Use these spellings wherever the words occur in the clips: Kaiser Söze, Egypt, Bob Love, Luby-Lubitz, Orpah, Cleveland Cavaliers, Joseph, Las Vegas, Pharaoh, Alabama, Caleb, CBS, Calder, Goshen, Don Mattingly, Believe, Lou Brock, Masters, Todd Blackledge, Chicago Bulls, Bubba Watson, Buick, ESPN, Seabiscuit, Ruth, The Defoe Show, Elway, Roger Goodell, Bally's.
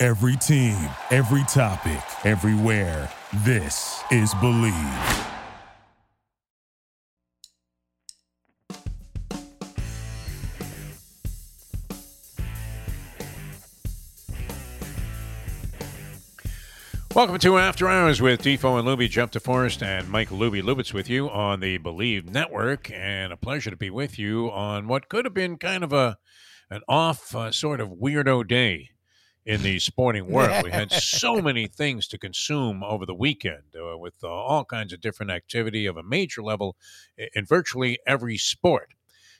Every team, every topic, everywhere. This is Believe. Welcome to After Hours with Defoe and Luby, Jeff DeForest, and Mike Luby-Lubitz with you on the Believe Network. And a pleasure to be with you on what could have been kind of an off sort of weirdo day in the sporting world. We had so many things to consume over the weekend with all kinds of different activity of a major level in virtually every sport.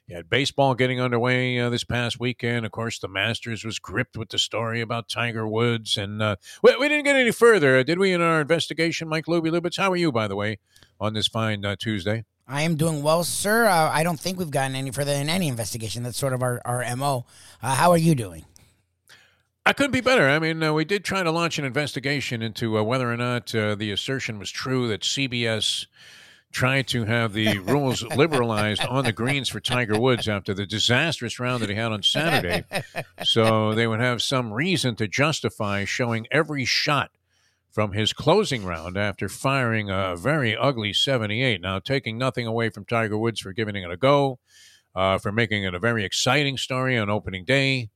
You had baseball getting underway this past weekend. Of course, the Masters was gripped with the story about Tiger Woods. And we didn't get any further, did we, in our investigation? Mike Luby-Lubitz, how are you, by the way, on this fine Tuesday? I am doing well, sir. I don't think we've gotten any further in any investigation. That's sort of our M.O. How are you doing? I couldn't be better. I mean, we did try to launch an investigation into whether or not the assertion was true that CBS tried to have the rules liberalized on the greens for Tiger Woods after the disastrous round that he had on Saturday, so they would have some reason to justify showing every shot from his closing round after firing a very ugly 78. Now, taking nothing away from Tiger Woods for giving it a go, for making it a very exciting story on opening day.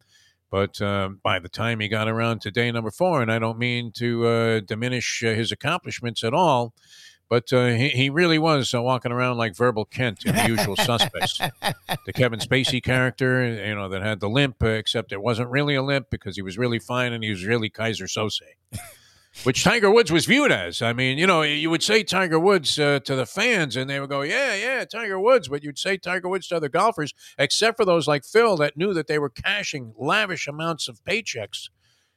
But by the time he got around to day number 4, and I don't mean to diminish his accomplishments at all, but he really was walking around like Verbal Kent in The Usual Suspects. The Kevin Spacey character, you know, that had the limp, except it wasn't really a limp because he was really fine and he was really Kaiser Söze, which Tiger Woods was viewed as. I mean, you know, you would say Tiger Woods to the fans and they would go, yeah, Tiger Woods. But you'd say Tiger Woods to other golfers, except for those like Phil that knew that they were cashing lavish amounts of paychecks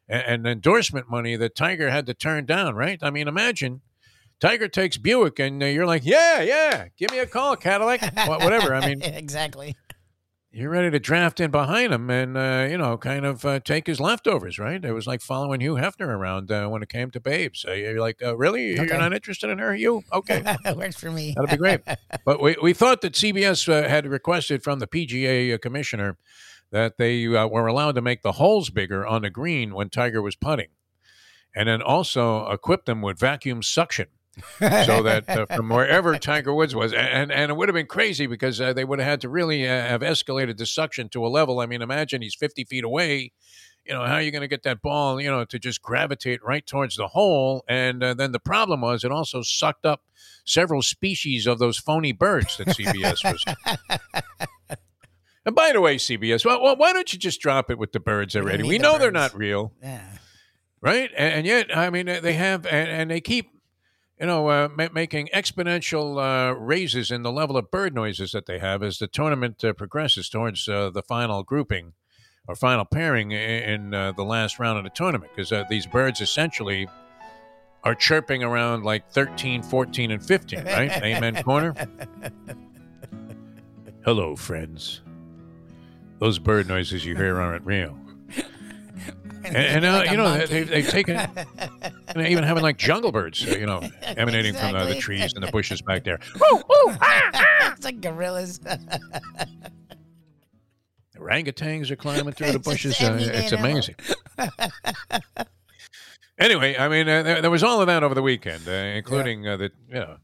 and endorsement money that Tiger had to turn down, right? I mean, imagine Tiger takes Buick and you're like, yeah, give me a call, Cadillac, whatever. I mean, exactly. You're ready to draft in behind him and, take his leftovers, right? It was like following Hugh Hefner around when it came to babes. You're like, really? Okay. You're not interested in her, Hugh? Okay. Works for me. That'll be great. But we thought that CBS had requested from the PGA commissioner that they were allowed to make the holes bigger on the green when Tiger was putting, and then also equip them with vacuum suction. So that from wherever Tiger Woods was, and it would have been crazy because they would have had to really have escalated the suction to a level. I mean, imagine he's 50 feet away. You know, how are you going to get that ball, you know, to just gravitate right towards the hole? And then the problem was it also sucked up several species of those phony birds that CBS was. And by the way, CBS, well, why don't you just drop it with the birds already? We know they're not real. Yeah. Right? And yet, I mean, they have, and they keep, you know, making exponential raises in the level of bird noises that they have as the tournament progresses towards the final grouping or final pairing in the last round of the tournament, because these birds essentially are chirping around like 13, 14, and 15, right? Amen, corner. Hello, friends. Those bird noises you hear aren't real. And you know, they've taken, you know, even having like jungle birds, you know, emanating exactly from the trees and the bushes back there. Woo, woo, ah, ah. It's like gorillas. Orangutans are climbing through the bushes. It's amazing. Anyway, I mean, there was all of that over the weekend, including the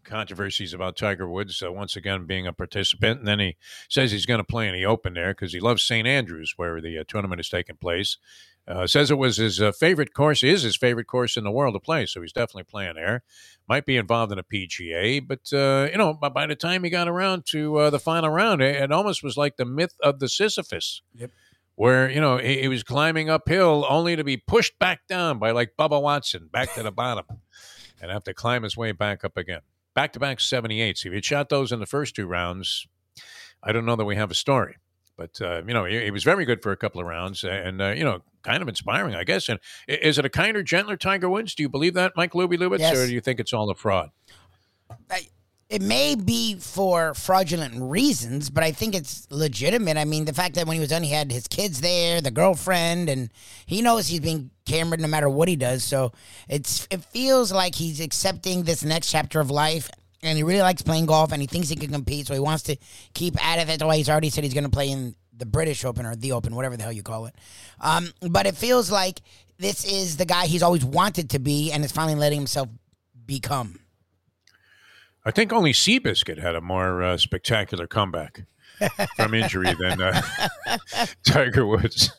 controversies about Tiger Woods once again being a participant. And then he says he's going to play in the Open there because he loves St. Andrews, where the tournament is taking place. Says it was his favorite course, is his favorite course in the world to play, so he's definitely playing there. Might be involved in a PGA, but, you know, by the time he got around to the final round, it almost was like the myth of the Sisyphus. Yep. Where, you know, he was climbing uphill only to be pushed back down by, like, Bubba Watson, back to the bottom, and have to climb his way back up again. Back-to-back 78s. If he shot those in the first two rounds, I don't know that we have a story. But, you know, he was very good for a couple of rounds, and, you know, kind of inspiring, I guess. And is it a kinder, gentler Tiger Woods? Do you believe that, Mike Luby-Lubitz? Yes. Or do you think it's all a fraud? It may be for fraudulent reasons, but I think it's legitimate. I mean, the fact that when he was done, he had his kids there, the girlfriend, and he knows he's being cambered no matter what he does. So it feels like he's accepting this next chapter of life, and he really likes playing golf, and he thinks he can compete, so he wants to keep at it. That's why he's already said he's going to play in the British Open or the Open, whatever the hell you call it. But it feels like this is the guy he's always wanted to be and is finally letting himself become. I think only Seabiscuit had a more spectacular comeback from injury than Tiger Woods.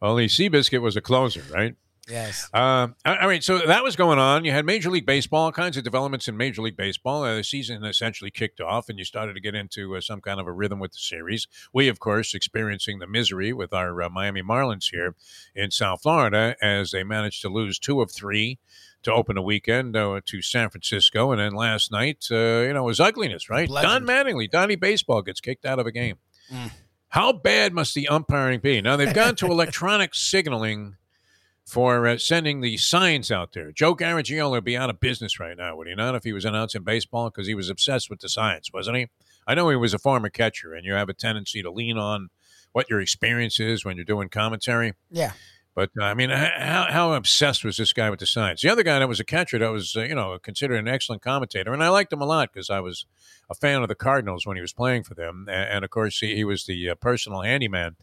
Only Seabiscuit was a closer, right? Yes. All right, so that was going on. You had Major League Baseball, all kinds of developments in Major League Baseball. The season essentially kicked off, and you started to get into some kind of a rhythm with the series. We, of course, experiencing the misery with our Miami Marlins here in South Florida as they managed to lose 2 of 3 to open the weekend to San Francisco. And then last night, it was ugliness, right? Pleasant. Don Mattingly, Donnie Baseball, gets kicked out of a game. Mm. How bad must the umpiring be? Now, they've gone to electronic signaling for sending the signs out there. Joe Garagiola would be out of business right now, would he not, if he was announcing baseball? Because he was obsessed with the signs, wasn't he? I know he was a former catcher, and you have a tendency to lean on what your experience is when you're doing commentary. Yeah. But, I mean, how obsessed was this guy with the signs? The other guy that was a catcher that was, considered an excellent commentator, and I liked him a lot because I was a fan of the Cardinals when he was playing for them. And of course, he was the personal handyman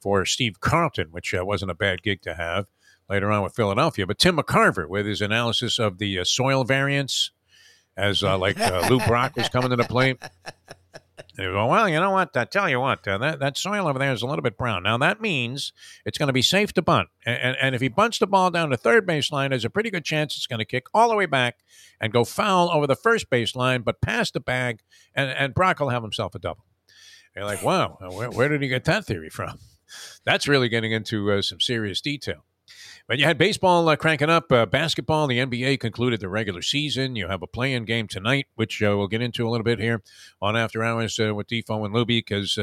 for Steve Carlton, which wasn't a bad gig to have. Later on with Philadelphia, but Tim McCarver with his analysis of the soil variants as Lou Brock was coming to the plate. And he was, well, you know what? I tell you what, that soil over there is a little bit brown. Now, that means it's going to be safe to bunt. And if he bunts the ball down the third baseline, there's a pretty good chance it's going to kick all the way back and go foul over the first baseline, but past the bag, and Brock will have himself a double. And you're like, wow, where did he get that theory from? That's really getting into some serious detail. But you had baseball cranking up, basketball. The NBA concluded the regular season. You have a play-in game tonight, which we'll get into a little bit here on After Hours with Defoe and Luby, because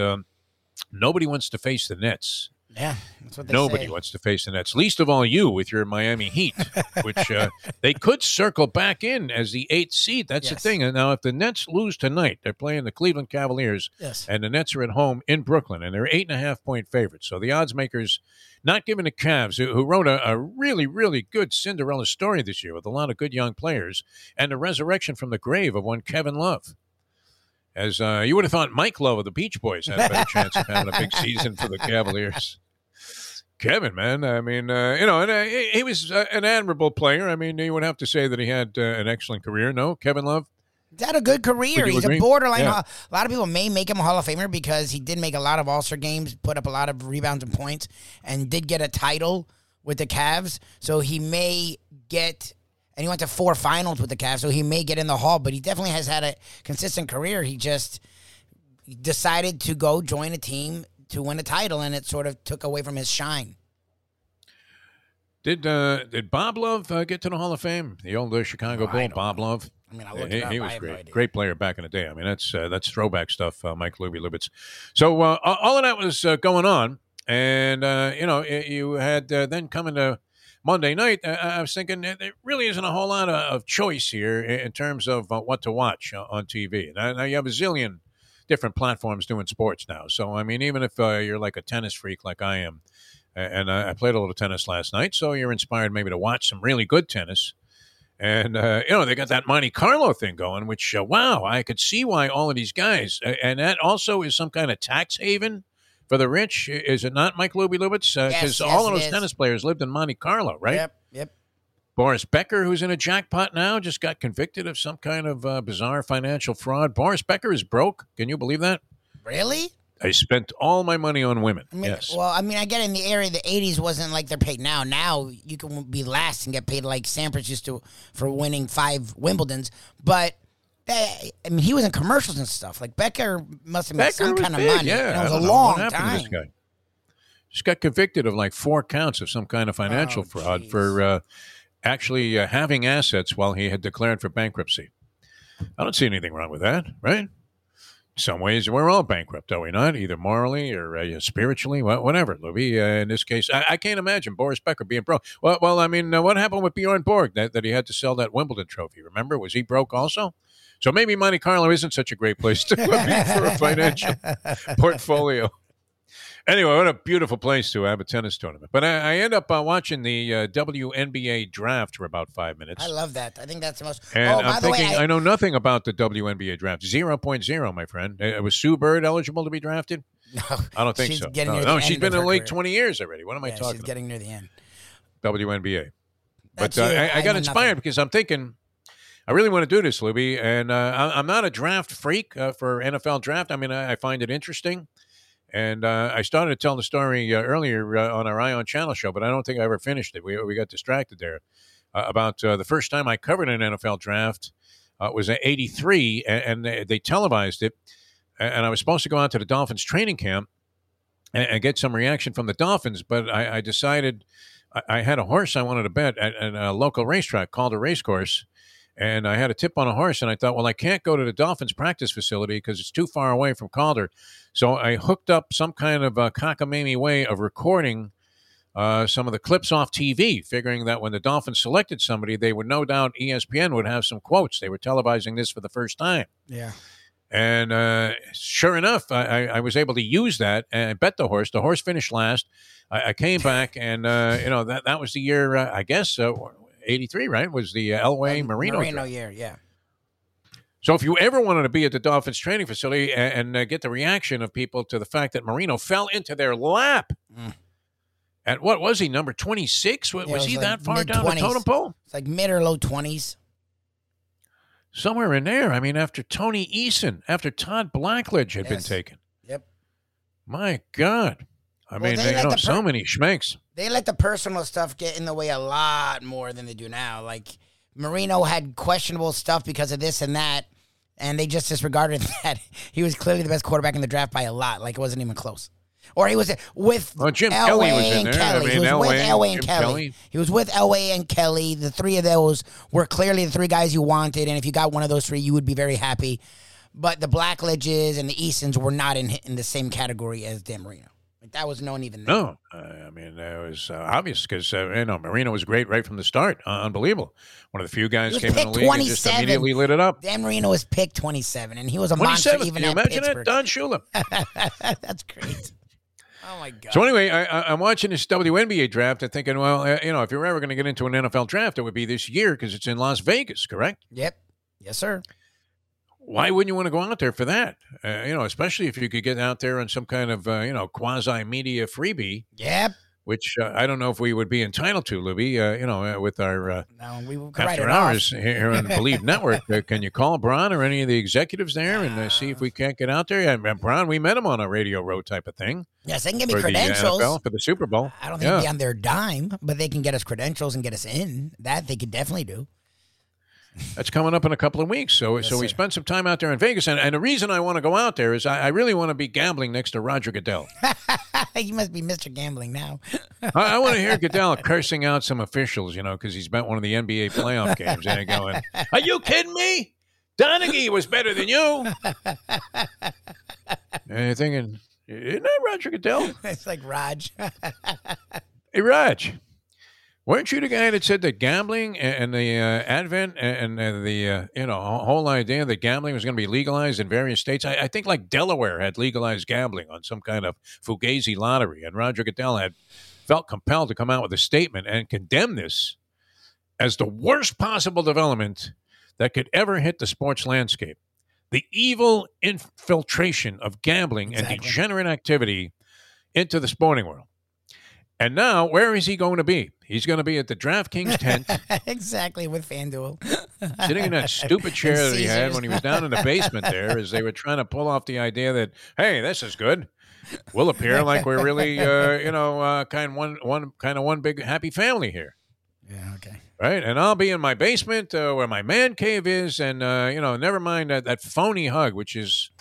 nobody wants to face the Nets. Yeah, that's what they say. Nobody wants to face the Nets, least of all you with your Miami Heat, which they could circle back in as the 8th seed. That's the thing. And now, if the Nets lose tonight, they're playing the Cleveland Cavaliers, and the Nets are at home in Brooklyn, and they're 8.5-point favorites. So the odds makers not giving the Cavs, who wrote a really, really good Cinderella story this year with a lot of good young players, and the resurrection from the grave of one Kevin Love. As you would have thought Mike Love of the Beach Boys had a better chance of having a big season for the Cavaliers. Kevin, man, I mean, he was an admirable player. I mean, you would have to say that he had an excellent career. No, Kevin Love? He's had a good career. He's agree? A borderline. Yeah. A lot of people may make him a Hall of Famer because he did make a lot of All-Star games, put up a lot of rebounds and points, and did get a title with the Cavs. So he may get... And he went to 4 finals with the Cavs, so he may get in the Hall, but he definitely has had a consistent career. He just decided to go join a team to win a title, and it sort of took away from his shine. Did Bob Love get to the Hall of Fame? The old Chicago Bull, Bob Love. I mean, I looked it up. He was great player back in the day. I mean, that's throwback stuff, Mike Luby-Lubitz. So all of that was going on, and you had then coming to Monday night, I was thinking there really isn't a whole lot of choice here in terms of what to watch on TV. Now, you have a zillion different platforms doing sports now. So, I mean, even if you're like a tennis freak like I am, and I played a little tennis last night, so you're inspired maybe to watch some really good tennis. And, they got that Monte Carlo thing going, which, wow, I could see why all of these guys, and that also is some kind of tax haven for the rich, is it not, Mike Luby-Lubitz? Because yes, all of those tennis players lived in Monte Carlo, right? Yep. Boris Becker, who's in a jackpot now, just got convicted of some kind of bizarre financial fraud. Boris Becker is broke. Can you believe that? Really? I spent all my money on women, yes. Well, I mean, I get in the area, the 80s wasn't like they're paid now. Now you can be last and get paid like Sampras used to for winning 5 Wimbledons. But... I mean, he was in commercials and stuff. Like, Becker must have made some kind of money. Yeah. It was a long time. Just got convicted of like 4 counts of some kind of financial fraud for actually having assets while he had declared for bankruptcy. I don't see anything wrong with that, right? some ways, we're all bankrupt, are we not? Either morally or spiritually, whatever, Luby. In this case, I can't imagine Boris Becker being broke. Well, I mean, what happened with Bjorn Borg that he had to sell that Wimbledon trophy? Remember, was he broke also? So maybe Monte Carlo isn't such a great place to be for a financial portfolio. Anyway, what a beautiful place to have a tennis tournament. But I end up watching the WNBA draft for about 5 minutes. I love that. I think that's the most. And I'm thinking, I know nothing about the WNBA draft. 0.0, my friend. Was Sue Bird eligible to be drafted? No. I don't think so. No, she's been in the league 20 years already. What am I talking about? She's getting near the end. WNBA. That's but I got inspired because I'm thinking, I really want to do this, Luby. And I'm not a draft freak for NFL draft. I mean, I find it interesting. And I started to tell the story earlier on our Ion Channel show, but I don't think I ever finished it. We got distracted there about the first time I covered an NFL draft was in '83, and they televised it. And I was supposed to go out to the Dolphins training camp and get some reaction from the Dolphins, but I decided I had a horse I wanted to bet at a local racetrack called a racecourse. And I had a tip on a horse, and I thought, well, I can't go to the Dolphins practice facility because it's too far away from Calder. So I hooked up some kind of a cockamamie way of recording some of the clips off TV, figuring that when the Dolphins selected somebody, they would no doubt ESPN would have some quotes. They were televising this for the first time. Yeah. And sure enough, I was able to use that and bet the horse. The horse finished last. I came back, and, that was the year, I guess, 83, right? Was the Elway Marino year, yeah. So if you ever wanted to be at the Dolphins training facility and get the reaction of people to the fact that Marino fell into their lap at what was he, number 26? Was he like that far down the totem pole? It's like mid or low 20s. Somewhere in there. I mean, after Tony Eason, after Todd Blackledge had been taken. Yep. My God. I mean, so many schmanks. They let the personal stuff get in the way a lot more than they do now. Like, Marino had questionable stuff because of this and that, and they just disregarded that. He was clearly the best quarterback in the draft by a lot. Like, it wasn't even close. Or he was with Elway and Kelly. He was with Elway and Kelly. He was with Elway and Kelly. The three of those were clearly the three guys you wanted, and if you got one of those three, you would be very happy. But the Blackledges and the Easons were not in the same category as Dan Marino. Like, that was known even then. No, I mean, it was obvious because, Marino was great right from the start. Unbelievable. One of the few guys came in the league and just immediately lit it up. Dan Marino was picked 27, and he was a monster even at Pittsburgh. Can you imagine that? Don Shula. That's great. Oh, my God. So anyway, I'm watching this WNBA draft and thinking, well, if you're ever going to get into an NFL draft, it would be this year because it's in Las Vegas, correct? Yep. Yes, sir. Why wouldn't you want to go out there for that? Especially if you could get out there on some kind of, quasi-media freebie. Yep. Which I don't know if we would be entitled to, Luby, with our After Hours here on Believe Network. Can you call Braun or any of the executives there and see if we can't get out there? And Braun, we met him on a radio road type of thing. Yes, they can give me credentials. The NFL, for the Super Bowl. I don't think it'd be on their dime, but they can get us credentials and get us in. That they could definitely do. That's coming up in a couple of weeks. So we spent some time out there in Vegas. And the reason I want to go out there is I really want to be gambling next to Roger Goodell. You must be Mr. Gambling now. I want to hear Goodell cursing out some officials, because he's bet one of the NBA playoff games. And going, are you kidding me? Donaghy was better than you. And you're thinking, isn't that Roger Goodell? It's like Raj. Hey, Raj. Weren't you the guy that said that gambling and the advent and the whole idea that gambling was going to be legalized in various states? I think like Delaware had legalized gambling on some kind of Fugazi lottery, and Roger Goodell had felt compelled to come out with a statement and condemn this as the worst possible development that could ever hit the sports landscape. The evil infiltration of gambling and degenerate activity into the sporting world. And now, where is he going to be? He's going to be at the DraftKings tent. Exactly, with FanDuel. Sitting in that stupid chair that he had when he was down in the basement there as they were trying to pull off the idea that, hey, this is good. We'll appear like we're really, kind of one big happy family here. Yeah, okay. Right? And I'll be in my basement where my man cave is and, never mind that phony hug, which is...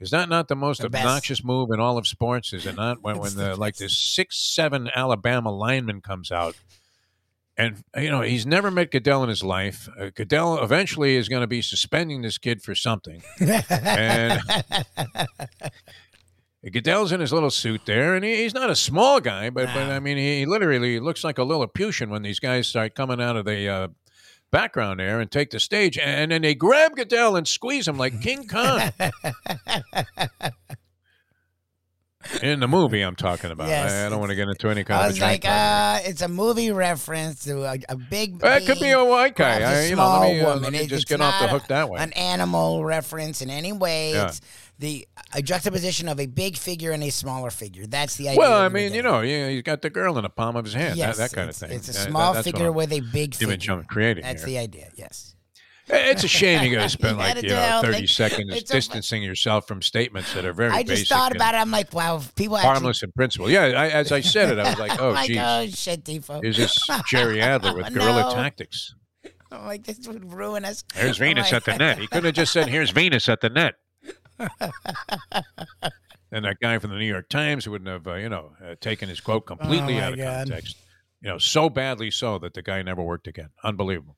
Is that not the most obnoxious move in all of sports? Is it not when this 6'7" Alabama lineman comes out And, you know, he's never met Goodell in his life. Goodell eventually is going to be suspending this kid for something. And Goodell's in his little suit there, and he's not a small guy, but I mean, he literally looks like a Lilliputian when these guys start coming out of the background there and take the stage. And then they grab Goodell and squeeze him like King Kong. In the movie I'm talking about. Yes, I don't want to get into any kind of... I was like, it's a movie reference to a big... It could be a white guy. Let me just get off the hook that way. An animal reference in any way. Yeah. It's the juxtaposition of a big figure and a smaller figure. That's the idea. Well, I mean, you know, he's got the girl in the palm of his hand. Yes, that kind of thing. It's a small figure with a big figure. I'm creating that's the idea, yes. It's a shame you got to spend like 30 seconds distancing yourself from statements that are very basic. I just thought about it. I'm like, wow, people harmless in principle. Yeah, as I said it, I was like, oh, geez. Oh, shit, Defoe. Is this Jerry Adler with guerrilla tactics? I'm like, this would ruin us. Here's Venus at the net. He couldn't have just said, here's Venus at the net. And that guy from the New York Times wouldn't have, taken his quote completely out of context. You know, so badly so that the guy never worked again. Unbelievable.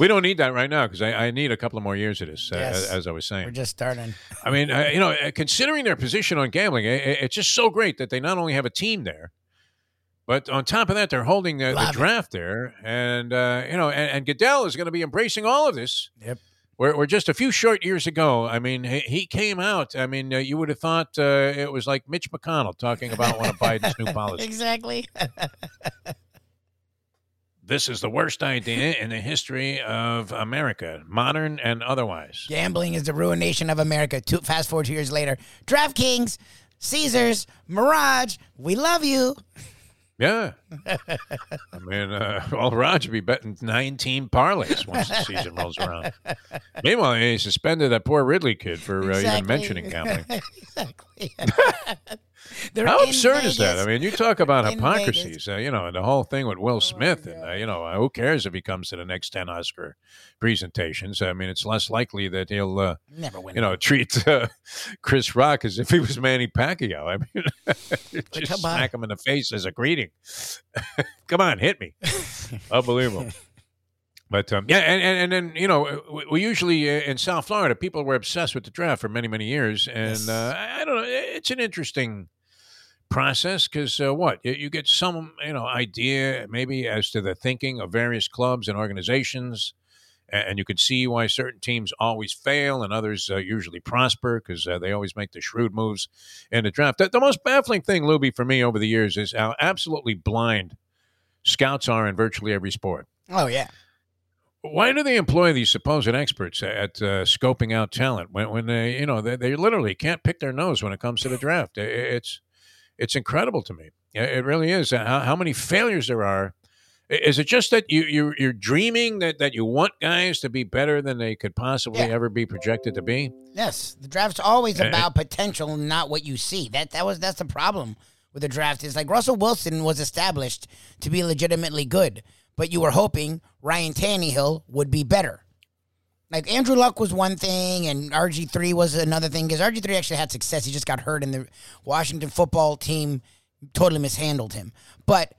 We don't need that right now because I need a couple of more years of this, as I was saying. We're just starting. I mean, considering their position on gambling, it's just so great that they not only have a team there, but on top of that, they're holding the draft there. And, and Goodell is going to be embracing all of this. Yep. We're just a few short years ago. I mean, he came out. I mean, you would have thought it was like Mitch McConnell talking about one of Biden's new policies. Exactly. This is the worst idea in the history of America, modern and otherwise. Gambling is the ruination of America. Fast forward 2 years later, DraftKings, Caesars, Mirage, we love you. Yeah. I mean, Raj will be betting 9-team parlays once the season rolls around. Meanwhile, he suspended that poor Ridley kid for even mentioning gambling. Exactly. How absurd Vegas. Is that? I mean, you talk about hypocrisies, and the whole thing with Will Smith, who cares if he comes to the next 10 Oscar presentations? I mean, it's less likely that he'll, treat Chris Rock as if he was Manny Pacquiao. I mean, just smack him in the face as a greeting. Come on, hit me. Unbelievable. But, and then, we usually in South Florida, people were obsessed with the draft for many, many years. And yes. I don't know, it's an interesting process because you get some, idea maybe as to the thinking of various clubs and organizations. And you can see why certain teams always fail and others usually prosper because they always make the shrewd moves in the draft. The most baffling thing, Luby, for me over the years is how absolutely blind scouts are in virtually every sport. Oh, yeah. Why do they employ these supposed experts at scoping out talent when they, they literally can't pick their nose when it comes to the draft? It's incredible to me. It really is. How many failures there are. Is it just that you're dreaming that you want guys to be better than they could possibly ever be projected to be? Yes, the draft's always about potential, not what you see. That's the problem with the draft. It's like Russell Wilson was established to be legitimately good. But you were hoping Ryan Tannehill would be better. Like Andrew Luck was one thing, and RG3 was another thing, because RG3 actually had success. He just got hurt, and the Washington football team totally mishandled him. But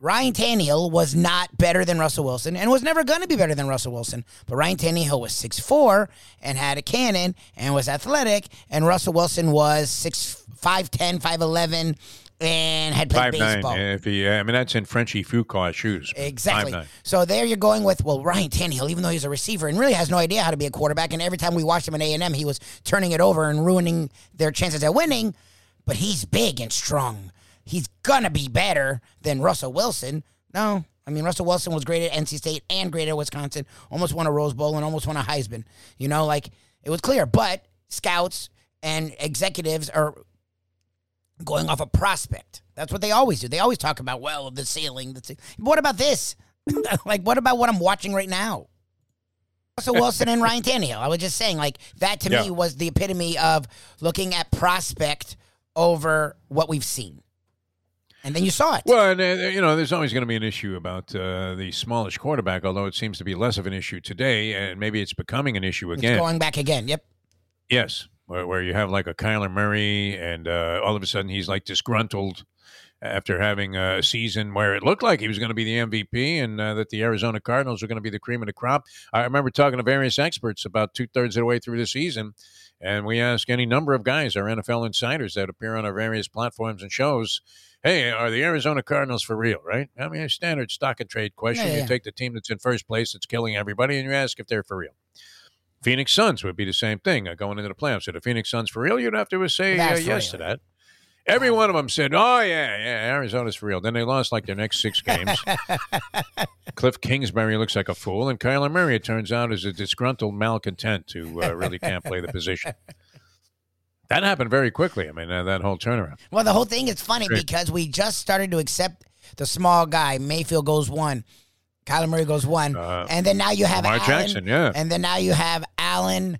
Ryan Tannehill was not better than Russell Wilson and was never going to be better than Russell Wilson. But Ryan Tannehill was 6'4" and had a cannon and was athletic, and Russell Wilson was 5'10", 5'11", and had played baseball. 5'9", that's in Frenchie Foucault's shoes. Exactly. 5'9". So there you're going with, well, Ryan Tannehill, even though he's a receiver and really has no idea how to be a quarterback, and every time we watched him at A&M, he was turning it over and ruining their chances at winning, but he's big and strong. He's going to be better than Russell Wilson. No. I mean, Russell Wilson was great at NC State and great at Wisconsin, almost won a Rose Bowl and almost won a Heisman. It was clear. But scouts and executives are going off a prospect. That's what they always do. They always talk about, well, the ceiling. What about this? What about what I'm watching right now? Russell Wilson and Ryan Tannehill. I was just saying, that to me was the epitome of looking at prospect over what we've seen. And then you saw it. Well, and, there's always going to be an issue about the smallish quarterback, although it seems to be less of an issue today, and maybe it's becoming an issue again. It's going back again, yep. Yes. Where you have like a Kyler Murray, and all of a sudden he's like disgruntled after having a season where it looked like he was going to be the MVP and that the Arizona Cardinals were going to be the cream of the crop. I remember talking to various experts about two-thirds of the way through the season, and we asked any number of guys, our NFL insiders that appear on our various platforms and shows, hey, are the Arizona Cardinals for real, right? I mean, a standard stock and trade question. Yeah. You take the team that's in first place that's killing everybody, and you ask if they're for real. Phoenix Suns would be the same thing going into the playoffs. Are the Phoenix Suns for real? You'd have to say yes to that. Every one of them said, oh, yeah, Arizona's for real. Then they lost like their next six games. Cliff Kingsbury looks like a fool, and Kyler Murray, it turns out, is a disgruntled malcontent who really can't play the position. That happened very quickly. I mean, that whole turnaround. Well, the whole thing is funny because we just started to accept the small guy. Mayfield goes one. Kyler Murray goes one. And then now you have Lamar Jackson, yeah. And then now you have Allen,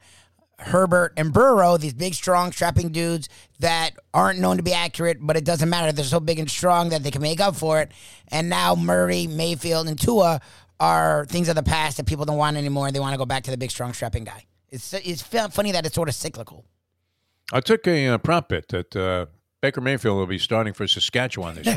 Herbert, and Burrow, these big, strong, strapping dudes that aren't known to be accurate, but it doesn't matter. They're so big and strong that they can make up for it. And now Murray, Mayfield, and Tua are things of the past that people don't want anymore. They want to go back to the big, strong, strapping guy. It's funny that it's sort of cyclical. I took a prop bet that Baker Mayfield will be starting for Saskatchewan this year.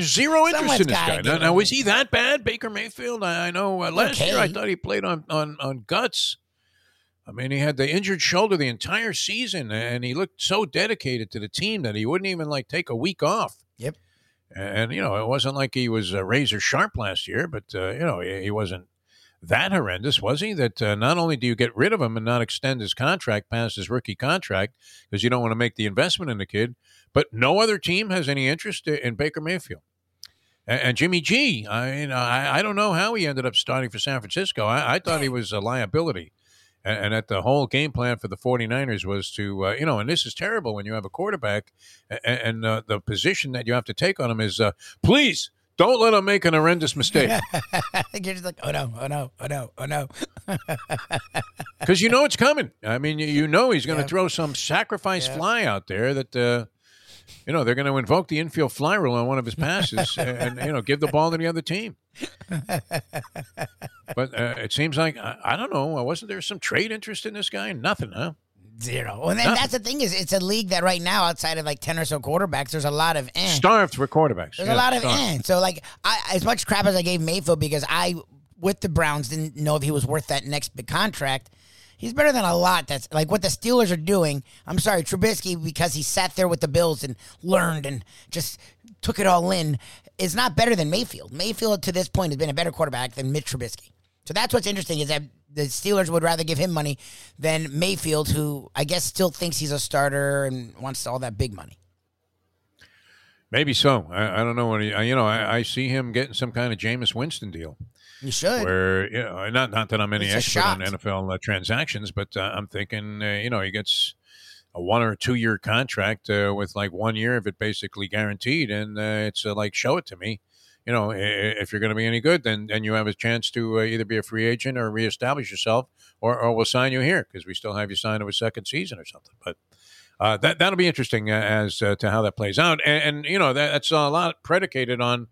Zero interest in this guy. Now, was he that bad, Baker Mayfield? I know last year I thought he played on guts. I mean, he had the injured shoulder the entire season, and he looked so dedicated to the team that he wouldn't even, take a week off. Yep. And, it wasn't like he was razor sharp last year, but, he wasn't that horrendous, was he? That not only do you get rid of him and not extend his contract past his rookie contract because you don't want to make the investment in the kid, but no other team has any interest in Baker Mayfield. And Jimmy G, I don't know how he ended up starting for San Francisco. I thought he was a liability. And that the whole game plan for the 49ers was to, and this is terrible when you have a quarterback and the position that you have to take on him is, please don't let him make an horrendous mistake. You're just like, oh, no. Because it's coming. I mean, he's going to throw some sacrifice fly out there that, they're going to invoke the infield fly rule on one of his passes and, give the ball to the other team. But it seems like, I don't know, wasn't there some trade interest in this guy? Nothing, huh? Zero. And then that's the thing is it's a league that right now outside of 10 or so quarterbacks, there's a lot of starved for quarterbacks. There's a lot of starved. So as much crap as I gave Mayfield because I, with the Browns, didn't know if he was worth that next big contract. He's better than a lot. That's like what the Steelers are doing. I'm sorry, Trubisky, because he sat there with the Bills and learned and just took it all in, is not better than Mayfield. Mayfield, to this point, has been a better quarterback than Mitch Trubisky. So that's what's interesting is that the Steelers would rather give him money than Mayfield, who I guess still thinks he's a starter and wants all that big money. Maybe so. I don't know. I see him getting some kind of Jameis Winston deal. You should. Where, not that I'm any expert on NFL transactions, but I'm thinking, he gets a 1 or 2 year contract with 1 year of it basically guaranteed. And it's show it to me. If you're going to be any good, then you have a chance to either be a free agent or reestablish yourself or we'll sign you here because we still have you signed to a second season or something. But that'll be interesting as to how that plays out. And that's a lot of it's predicated on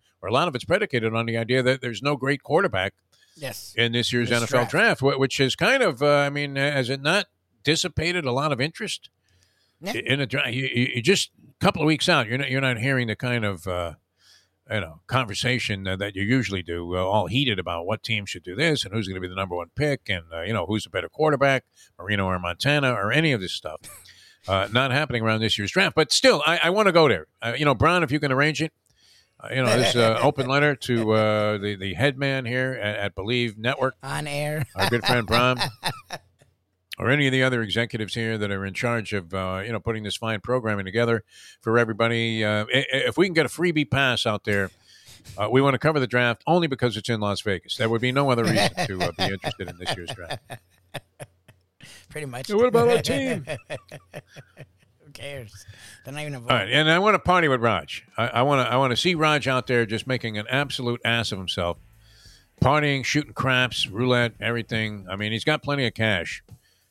the idea that there's no great quarterback in this year's NFL draft, which is kind of, has it not dissipated a lot of interest in a draft? You just a couple of weeks out, you're not hearing the kind of, conversation that you usually do, all heated about what team should do this and who's going to be the number one pick and, who's the better quarterback, Marino or Montana or any of this stuff. Not happening around this year's draft, but still, I want to go there. Brown, if you can arrange it. This open letter to the head man here at Believe Network. On air. Our good friend Brom, or any of the other executives here that are in charge of, putting this fine programming together for everybody. If we can get a freebie pass out there, we want to cover the draft only because it's in Las Vegas. There would be no other reason to be interested in this year's draft. Pretty much. So what about our team? Cares. They're not even involved. All right, and I want to party with Raj. I want to see Raj out there just making an absolute ass of himself, partying, shooting craps, roulette, everything. I mean, he's got plenty of cash.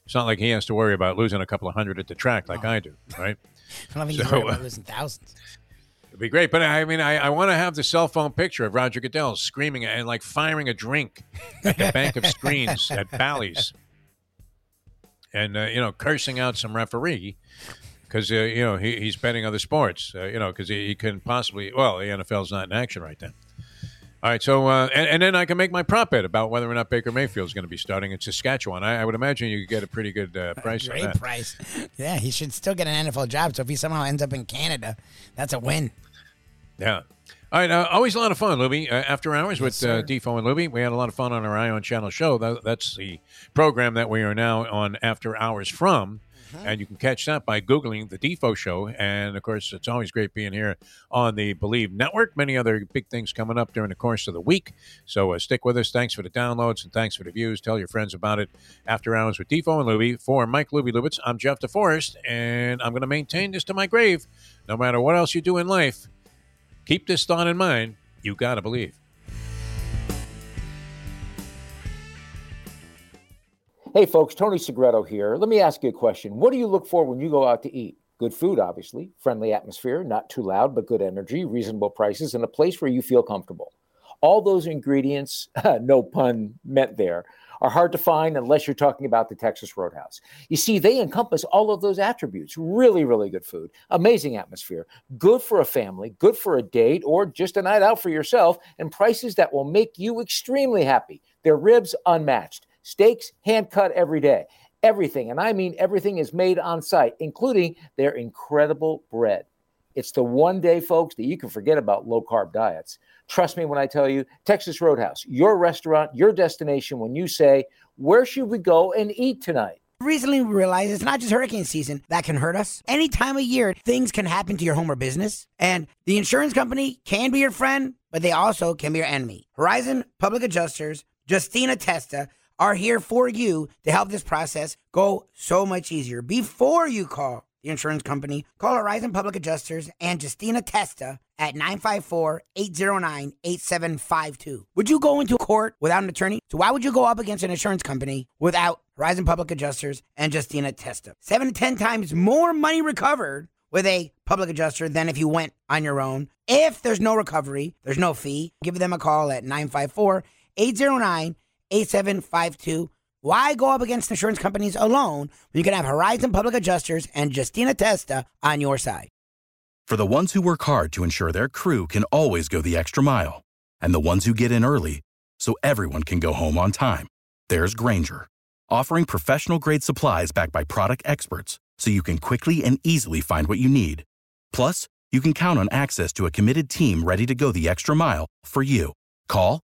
It's not like he has to worry about losing a couple of hundred at the track like I do, right? I don't think he's worried about losing thousands. It'd be great, but I mean, I want to have the cell phone picture of Roger Goodell screaming and firing a drink at the bank of screens at Bally's, and cursing out some referee because you know he's betting other sports. You know, because he couldn't possibly. Well, the NFL's not in action right then. All right, so and then I can make my prop bet about whether or not Baker Mayfield's going to be starting in Saskatchewan. I would imagine you could get a pretty good price. Great on that. Price. Yeah, he should still get an NFL job. So if he somehow ends up in Canada, that's a win. Yeah. All right, always a lot of fun, Luby. After Hours with Defoe and Luby. We had a lot of fun on our Ion Channel show. That's the program that we are now on After Hours from. Mm-hmm. And you can catch that by Googling The Defoe Show. And, of course, it's always great being here on the Believe Network. Many other big things coming up during the course of the week. So stick with us. Thanks for the downloads and thanks for the views. Tell your friends about it. After Hours with Defoe and Luby. For Mike Luby-Lubitz, I'm Jeff DeForest. And I'm going to maintain this to my grave. No matter what else you do in life, keep this thought in mind. You got to believe. Hey, folks, Tony Segretto here. Let me ask you a question. What do you look for when you go out to eat? Good food, obviously, friendly atmosphere, not too loud, but good energy, reasonable prices, and a place where you feel comfortable. All those ingredients, no pun meant there, are hard to find unless you're talking about the Texas Roadhouse. You see, they encompass all of those attributes. Really, really good food, amazing atmosphere, good for a family, good for a date, or just a night out for yourself, and prices that will make you extremely happy. Their ribs unmatched, steaks hand-cut every day. Everything, and I mean everything, is made on site, including their incredible bread. It's the one day, folks, that you can forget about low-carb diets. Trust me when I tell you, Texas Roadhouse, your restaurant, your destination when you say, where should we go and eat tonight? Recently we realized it's not just hurricane season that can hurt us. Any time of year, things can happen to your home or business. And the insurance company can be your friend, but they also can be your enemy. Horizon Public Adjusters, Justina Testa, are here for you to help this process go so much easier. Before you call the insurance company, call Horizon Public Adjusters and Justina Testa at 954-809-8752. Would you go into court without an attorney? So why would you go up against an insurance company without Horizon Public Adjusters and Justina Testa? 7 to 10 times more money recovered with a public adjuster than if you went on your own. If there's no recovery, there's no fee. Give them a call at 954-809-8752. Why go up against insurance companies alone when you can have Horizon Public Adjusters and Justina Testa on your side? For the ones who work hard to ensure their crew can always go the extra mile, and the ones who get in early so everyone can go home on time, there's Grainger, offering professional-grade supplies backed by product experts so you can quickly and easily find what you need. Plus, you can count on access to a committed team ready to go the extra mile for you. Call,